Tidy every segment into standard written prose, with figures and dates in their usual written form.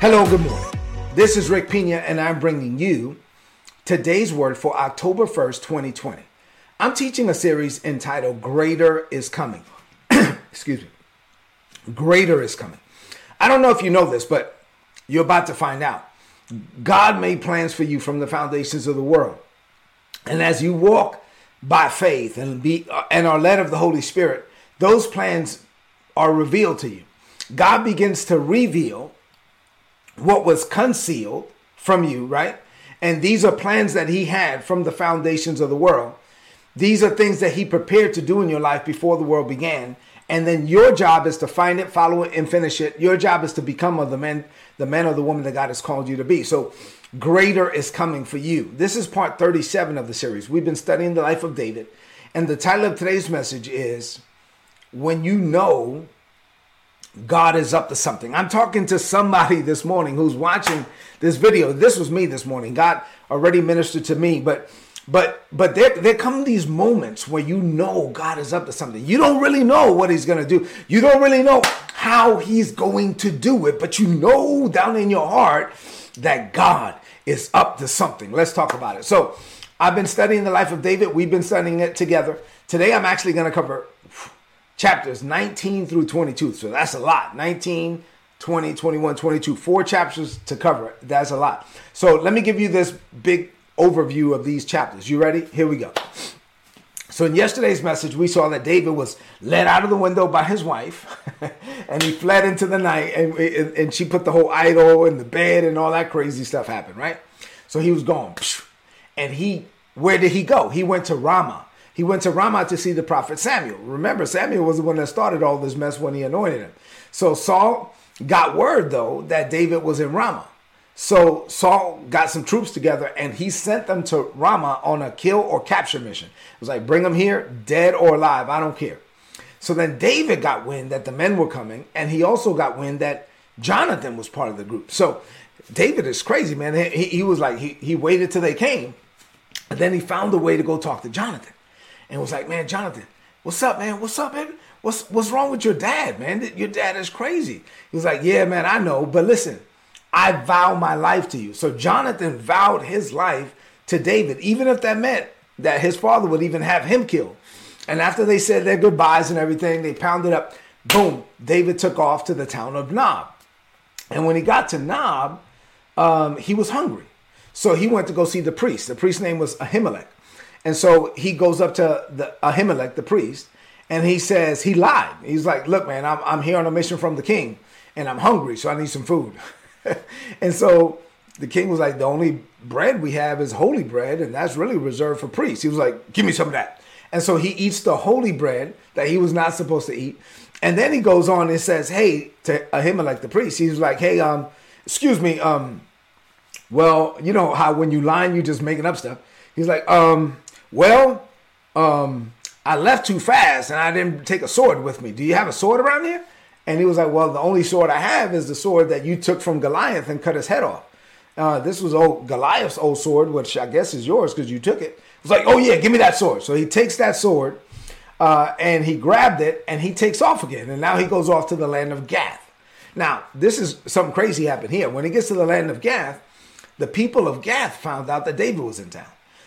Hello, good morning. This is Rick Pina, and I'm bringing you today's word for October 1st, 2020. I'm teaching a series entitled Greater is Coming. Excuse me. Greater is coming. I don't know if you know this, but you're about to find out. God made plans for you from the foundations of the world. And as you walk by faith and are led of the Holy Spirit, those plans are revealed to you. God begins to reveal what was concealed from you, right? And these are plans that he had from the foundations of the world. These are things that he prepared to do in your life before the world began. And then your job is to find it, follow it, and finish it. Your job is to become of the man or the woman that God has called you to be. So greater is coming for you. This is part 37 of the series. We've been studying the life of David. And the title of today's message is, When You Know God is up to something. I'm talking to somebody this morning who's watching this video. This was me this morning. God already ministered to me, but there come these moments where you know God is up to something. You don't really know what he's going to do. You don't really know how he's going to do it, but you know down in your heart that God is up to something. Let's talk about it. So I've been studying the life of David. We've been studying it together. Today I'm actually going to cover chapters 19 through 22. So that's a lot. 19, 20, 21, 22. 4 chapters to cover. That's a lot. So let me give you this big overview of these chapters. You ready? Here we go. So in yesterday's message, we saw that David was led out of the window by his wife and he fled into the night and she put the whole idol in the bed and all that crazy stuff happened, right? So he was gone. And where did he go? He went to Ramah. He went to Ramah to see the prophet Samuel. Remember, Samuel was the one that started all this mess when he anointed him. So Saul got word, though, that David was in Ramah. So Saul got some troops together, and he sent them to Ramah on a kill or capture mission. It was like, bring them here, dead or alive, I don't care. So then David got wind that the men were coming, and he also got wind that Jonathan was part of the group. So David is crazy, man. He was like, he waited till they came, and then he found a way to go talk to Jonathan. And was like, man, Jonathan, what's up, man? What's up, baby? What's wrong with your dad, man? Your dad is crazy. He was like, yeah, man, I know. But listen, I vow my life to you. So Jonathan vowed his life to David, even if that meant that his father would even have him killed. And after they said their goodbyes and everything, they pounded up. Boom. David took off to the town of Nob. And when he got to Nob, he was hungry. So he went to go see the priest. The priest's name was Ahimelech. And so he goes up to Ahimelech, the priest, and he says, he lied. He's like, look, man, I'm here on a mission from the king, and I'm hungry, so I need some food. And so the king was like, the only bread we have is holy bread, and that's really reserved for priests. He was like, give me some of that. And so he eats the holy bread that he was not supposed to eat. And then he goes on and says, hey, to Ahimelech, the priest, he's like, hey, excuse me, well, you know how when you lie, you just making up stuff. He's like, Well, I left too fast and I didn't take a sword with me. Do you have a sword around here? And he was like, well, the only sword I have is the sword that you took from Goliath and cut his head off. This was Goliath's old sword, which I guess is yours because you took it. He's like, oh yeah, give me that sword. So he takes that sword and he grabbed it and he takes off again. And now he goes off to the land of Gath. Now, this is something crazy happened here. When he gets to the land of Gath, the people of Gath found out that David was in town.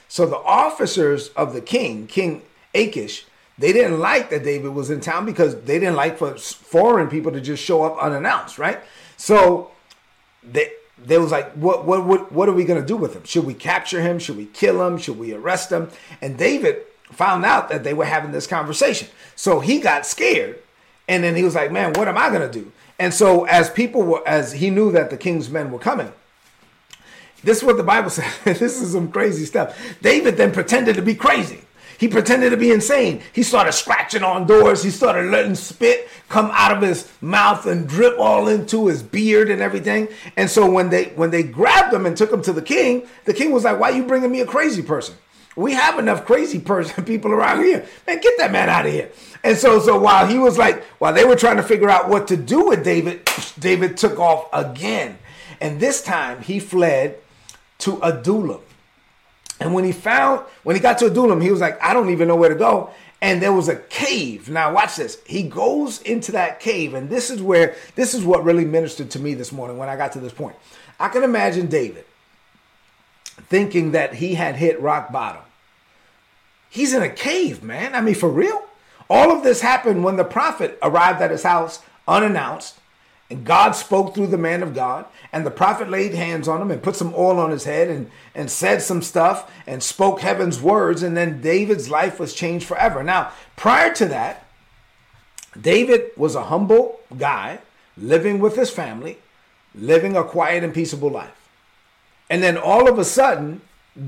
So the officers of the king, King Achish, they didn't like that David was in town because they didn't like for foreign people to just show up unannounced, right? So they was like, what are we going to do with him? Should we capture him? Should we kill him? Should we arrest him? And David found out that they were having this conversation. So he got scared. And then he was like, man, what am I going to do? And so as he knew that the king's men were coming, this is what the Bible says. This is some crazy stuff. David then pretended to be crazy. He pretended to be insane. He started scratching on doors. He started letting spit come out of his mouth and drip all into his beard and everything. And so when they grabbed him and took him to the king was like, why are you bringing me a crazy person? We have enough crazy person people around here. Man, get that man out of here. And so while they were trying to figure out what to do with David, David took off again. And this time he fled to Adullam. And when he got to Adullam, he was like, I don't even know where to go. And there was a cave. Now watch this. He goes into that cave. And this is what really ministered to me this morning when I got to this point. I can imagine David thinking that he had hit rock bottom. He's in a cave, man. I mean, for real? All of this happened when the prophet arrived at his house unannounced. And God spoke through the man of God, and the prophet laid hands on him and put some oil on his head and said some stuff and spoke heaven's words. And then David's life was changed forever. Now, prior to that, David was a humble guy living with his family, living a quiet and peaceable life. And then all of a sudden,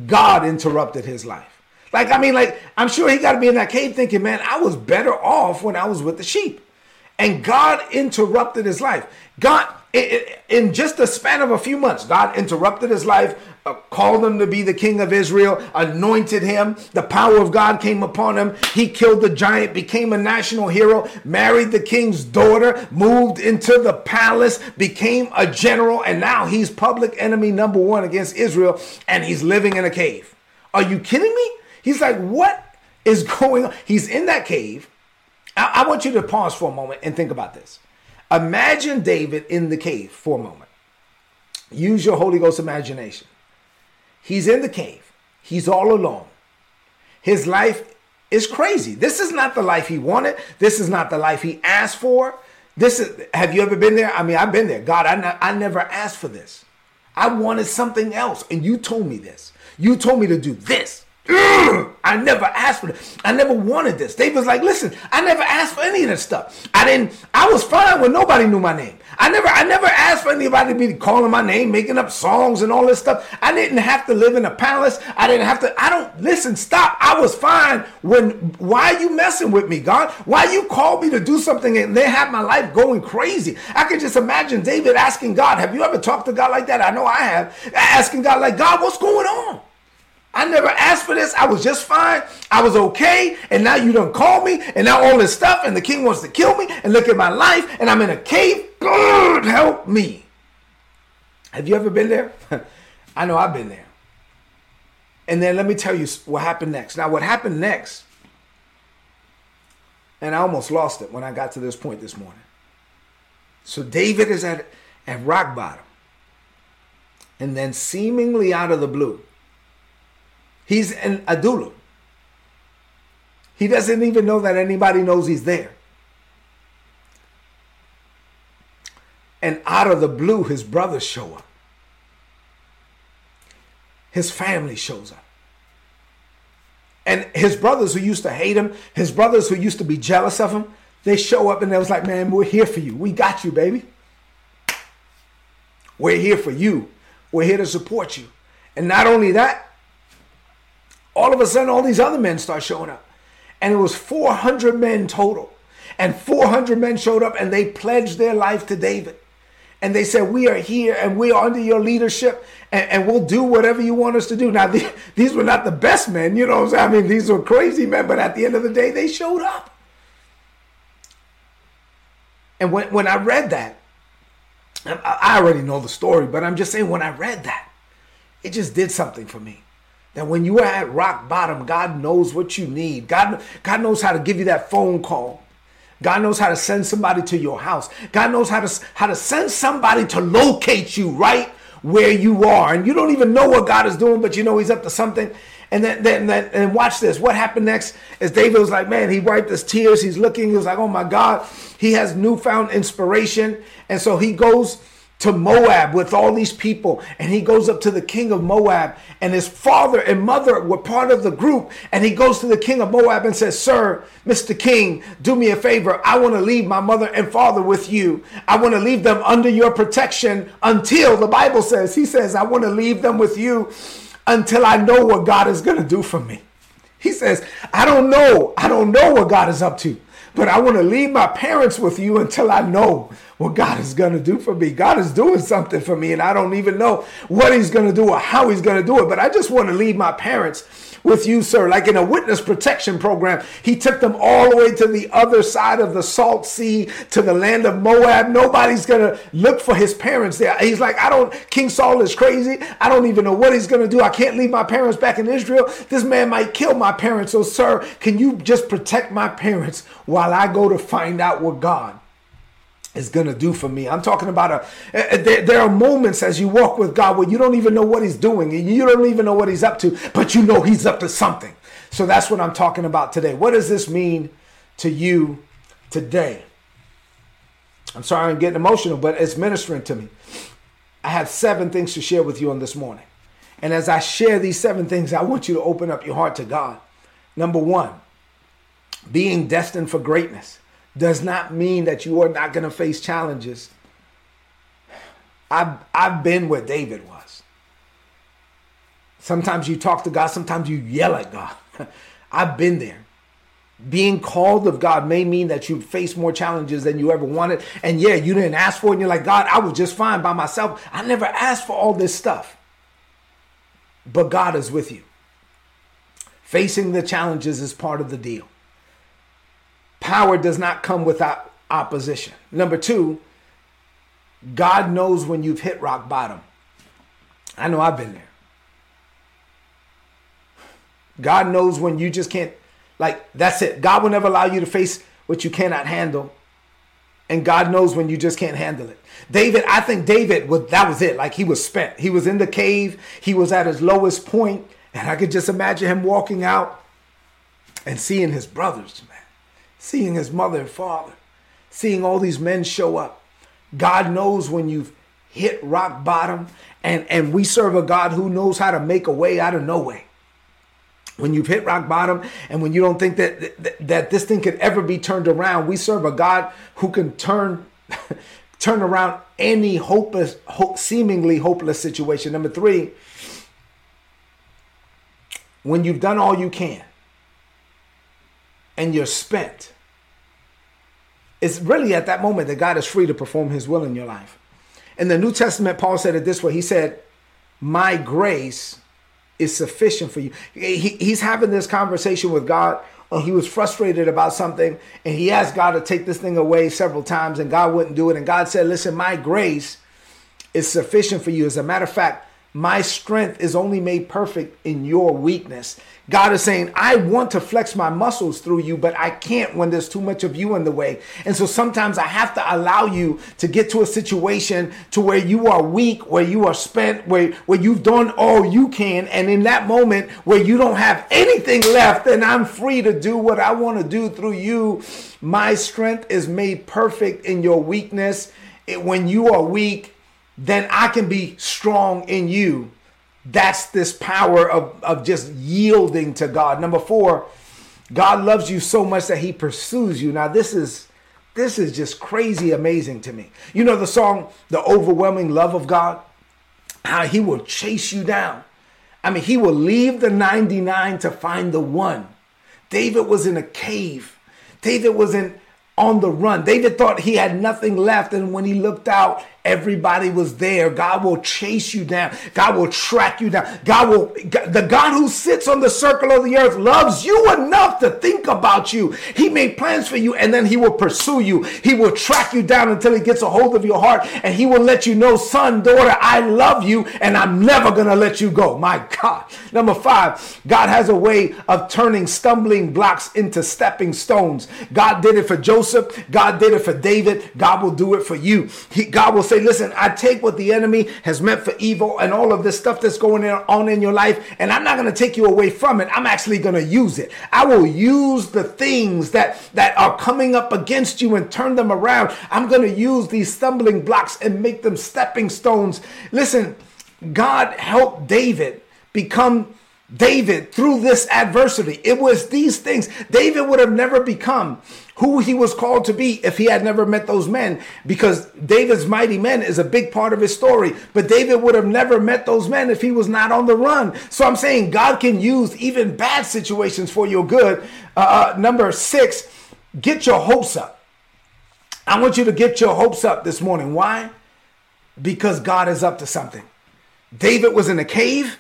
God interrupted his life. I'm sure he got to be in that cave thinking, man, I was better off when I was with the sheep. And God interrupted his life. God, in just the span of a few months, God interrupted his life, called him to be the king of Israel, anointed him. The power of God came upon him. He killed the giant, became a national hero, married the king's daughter, moved into the palace, became a general, and now he's public enemy number one against Israel, and he's living in a cave. Are you kidding me? He's like, what is going on? He's in that cave. I want you to pause for a moment and think about this. Imagine David in the cave for a moment. Use your Holy Ghost imagination. He's in the cave. He's all alone. His life is crazy. This is not the life he wanted. This is not the life he asked for. Have you ever been there? I mean, I've been there. God, I never asked for this. I wanted something else, and you told me this. You told me to do this. I never asked for this. I never wanted this. David's like, listen, I never asked for any of this stuff. I was fine when nobody knew my name. I never asked for anybody to be calling my name, making up songs and all this stuff. I didn't have to live in a palace. Stop. I was fine why are you messing with me, God? Why you called me to do something and they have my life going crazy? I can just imagine David asking God, have you ever talked to God like that? I know I have. Asking God like, God, what's going on? I never asked for this. I was just fine. I was okay. And now you done called me. And now all this stuff. And the king wants to kill me. And look at my life. And I'm in a cave. God, help me. Have you ever been there? I know I've been there. And then let me tell you what happened next. Now, what happened next, and I almost lost it when I got to this point this morning. So David is at rock bottom. And then seemingly out of the blue, he's in Adullam. He doesn't even know that anybody knows he's there. And out of the blue, his brothers show up. His family shows up. And his brothers who used to hate him, his brothers who used to be jealous of him, they show up and they was like, man, we're here for you. We got you, baby. We're here for you. We're here to support you. And not only that, all of a sudden, all these other men start showing up. And it was 400 men total. And 400 men showed up and they pledged their life to David. And they said, we are here and we are under your leadership and we'll do whatever you want us to do. Now, these were not the best men, you know what I'm saying? I mean, these were crazy men, but at the end of the day, they showed up. And when I read that, I already know the story, but I'm just saying when I read that, it just did something for me. That when you are at rock bottom, God knows what you need. God knows how to give you that phone call. God knows how to send somebody to your house. God knows how to send somebody to locate you right where you are. And you don't even know what God is doing, but you know he's up to something. And then and watch this. What happened next is David was like, man, he wiped his tears. He's looking. He was like, oh, my God. He has newfound inspiration. And so he goes to Moab with all these people, and he goes up to the king of Moab, and his father and mother were part of the group, and he goes to the king of Moab and says, sir, Mr. King, do me a favor. I want to leave my mother and father with you. I want to leave them under your protection until, the Bible says, he says, I want to leave them with you until I know what God is going to do for me. He says, I don't know what God is up to, but I want to leave my parents with you until I know what God is going to do for me. God is doing something for me, and I don't even know what he's going to do or how he's going to do it, but I just want to leave my parents with you, sir. Like in a witness protection program, he took them all the way to the other side of the Salt Sea, to the land of Moab. Nobody's going to look for his parents there. He's like, King Saul is crazy. I don't even know what he's going to do. I can't leave my parents back in Israel. This man might kill my parents. So, sir, can you just protect my parents while I go to find out what God is going to do for me? I'm talking about there are moments as you walk with God where you don't even know what he's doing and you don't even know what he's up to, but you know he's up to something. So that's what I'm talking about today. What does this mean to you today? I'm sorry I'm getting emotional, but it's ministering to me. I have 7 things to share with you on this morning. And as I share these 7 things, I want you to open up your heart to God. Number 1, being destined for greatness does not mean that you are not going to face challenges. I've been where David was. Sometimes you talk to God, sometimes you yell at God. I've been there. Being called of God may mean that you face more challenges than you ever wanted. And yeah, you didn't ask for it. And you're like, God, I was just fine by myself. I never asked for all this stuff. But God is with you. Facing the challenges is part of the deal. Power does not come without opposition. Number 2, God knows when you've hit rock bottom. I know I've been there. God knows when you just can't, that's it. God will never allow you to face what you cannot handle. And God knows when you just can't handle it. I think David, that was it. He was spent. He was in the cave. He was at his lowest point. And I could just imagine him walking out and seeing his brothers, man. Seeing his mother and father, seeing all these men show up. God knows when you've hit rock bottom, and we serve a God who knows how to make a way out of no way. When you've hit rock bottom and when you don't think that this thing could ever be turned around, we serve a God who can turn around any seemingly hopeless situation. Number 3, when you've done all you can and you're spent, it's really at that moment that God is free to perform his will in your life. In the New Testament, Paul said it this way. He said, my grace is sufficient for you. He's having this conversation with God. He was frustrated about something, and he asked God to take this thing away several times, and God wouldn't do it. And God said, listen, my grace is sufficient for you. As a matter of fact, my strength is only made perfect in your weakness. God is saying, I want to flex my muscles through you, but I can't when there's too much of you in the way. And so sometimes I have to allow you to get to a situation to where you are weak, where you are spent, where you've done all you can. And in that moment where you don't have anything left, then I'm free to do what I want to do through you. My strength is made perfect in your weakness. When you are weak, then I can be strong in you. That's this power of just yielding to God. Number 4, God loves you so much that he pursues you. Now, this is just crazy amazing to me. You know the song, The Overwhelming Love of God? How he will chase you down. I mean, he will leave the 99 to find the one. David was in a cave. David was on the run. David thought he had nothing left. And when he looked out, everybody was there. God will chase you down. God will track you down. The God who sits on the circle of the earth loves you enough to think about you. He made plans for you, and then he will pursue you. He will track you down until he gets a hold of your heart, and he will let you know, son, daughter, I love you, and I'm never going to let you go. My God. Number 5, God has a way of turning stumbling blocks into stepping stones. God did it for Joseph. God did it for David. God will do it for you. God will say, listen, I take what the enemy has meant for evil and all of this stuff that's going on in your life, and I'm not going to take you away from it. I'm actually going to use it. I will use the things that are coming up against you and turn them around. I'm going to use these stumbling blocks and make them stepping stones. Listen, God helped David become David through this adversity. It was these things. David would have never become who he was called to be if he had never met those men, because David's mighty men is a big part of his story. But David would have never met those men if he was not on the run. So I'm saying God can use even bad situations for your good. Number six, get your hopes up. I want you to get your hopes up this morning. Why? Because God is up to something. David was in a cave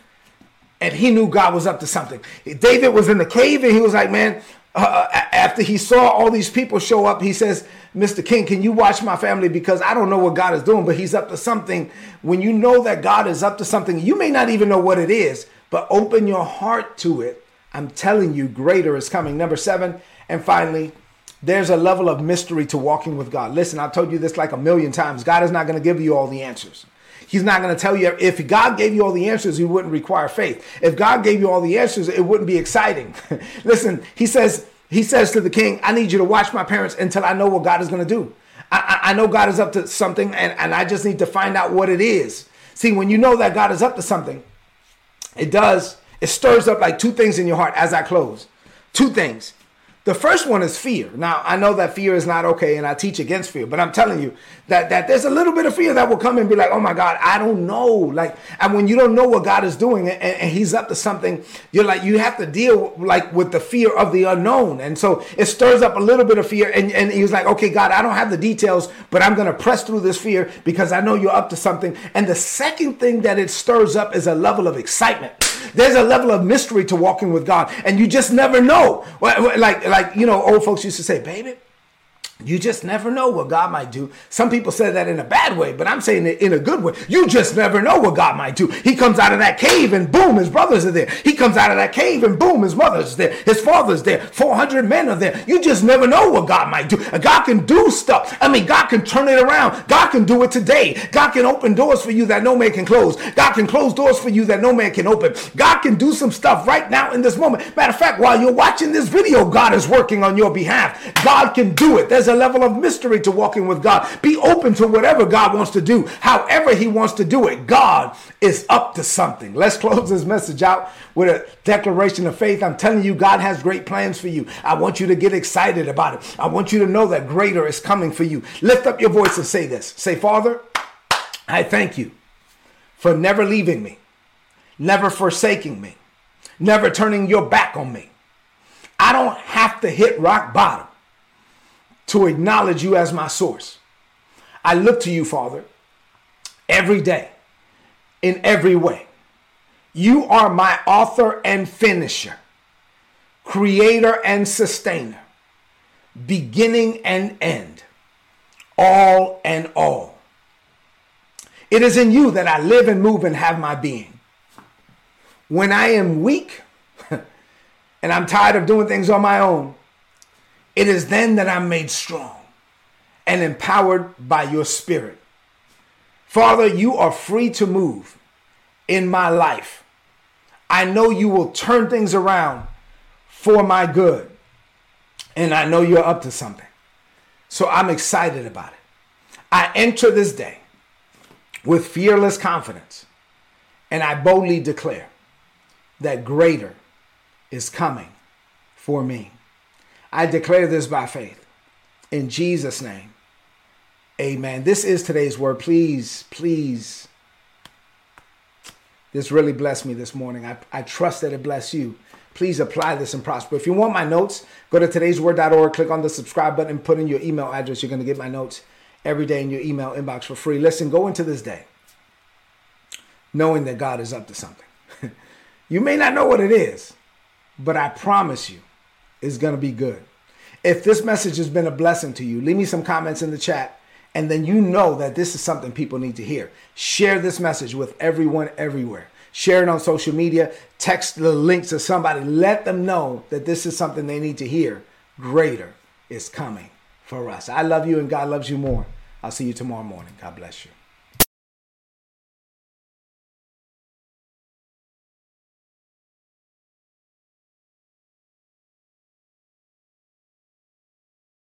and he knew God was up to something. David was in the cave and he was like, man, after he saw all these people show up, he says, Mr. King, can you watch my family? Because I don't know what God is doing, but he's up to something. When you know that God is up to something, you may not even know what it is, but open your heart to it. I'm telling you, greater is coming. Number seven, and finally, there's a level of mystery to walking with God. Listen, I've told you this like a million times. God is not going to give you all the answers. He's not going to tell you. If God gave you all the answers, he wouldn't require faith. If God gave you all the answers, it wouldn't be exciting. Listen, he says to the king, I need you to watch my parents until I know what God is going to do. I know God is up to something, and I just need to find out what it is. See, when you know that God is up to something, it stirs up like two things in your heart as I close. Two things. The first one is fear. Now, I know that fear is not okay, and I teach against fear, but I'm telling you that there's a little bit of fear that will come and be like, oh my God, I don't know. Like, and when you don't know what God is doing and he's up to something, you're like, you have to deal like with the fear of the unknown. And so it stirs up a little bit of fear, and he was like, okay, God, I don't have the details, but I'm going to press through this fear because I know you're up to something. And the second thing that it stirs up is a level of excitement. There's a level of mystery to walking with God, and you just never know. Like, you know, old folks used to say, baby, you just never know what God might do. Some people say that in a bad way, but I'm saying it in a good way. You just never know what God might do. He comes out of that cave and boom, his brothers are there. He comes out of that cave and boom, his mother's there. His father's there. 400 men are there. You just never know what God might do. God can do stuff. I mean, God can turn it around. God can do it today. God can open doors for you that no man can close. God can close doors for you that no man can open. God can do some stuff right now in this moment. Matter of fact, while you're watching this video, God is working on your behalf. God can do it. There's a level of mystery to walking with God. Be open to whatever God wants to do, however he wants to do it. God is up to something. Let's close this message out with a declaration of faith. I'm telling you, God has great plans for you. I want you to get excited about it. I want you to know that greater is coming for you. Lift up your voice and say this. Say, Father, I thank you for never leaving me, never forsaking me, never turning your back on me. I don't have to hit rock bottom to acknowledge you as my source. I look to you, Father, every day, in every way. You are my author and finisher, creator and sustainer, beginning and end, all and all. It is in you that I live and move and have my being. When I am weak and I'm tired of doing things on my own, it is then that I'm made strong and empowered by your spirit. Father, you are free to move in my life. I know you will turn things around for my good. And I know you're up to something. So I'm excited about it. I enter this day with fearless confidence. And I boldly declare that greater is coming for me. I declare this by faith. In Jesus' name, amen. This is today's word. Please. This really blessed me this morning. I trust that it blessed you. Please apply this and prosper. If you want my notes, go to todaysword.org, click on the subscribe button, and put in your email address. You're going to get my notes every day in your email inbox for free. Listen, go into this day knowing that God is up to something. You may not know what it is, but I promise you, is going to be good. If this message has been a blessing to you, leave me some comments in the chat, and then you know that this is something people need to hear. Share this message with everyone everywhere. Share it on social media. Text the link to somebody. Let them know that this is something they need to hear. Greater is coming for us. I love you and God loves you more. I'll see you tomorrow morning. God bless you.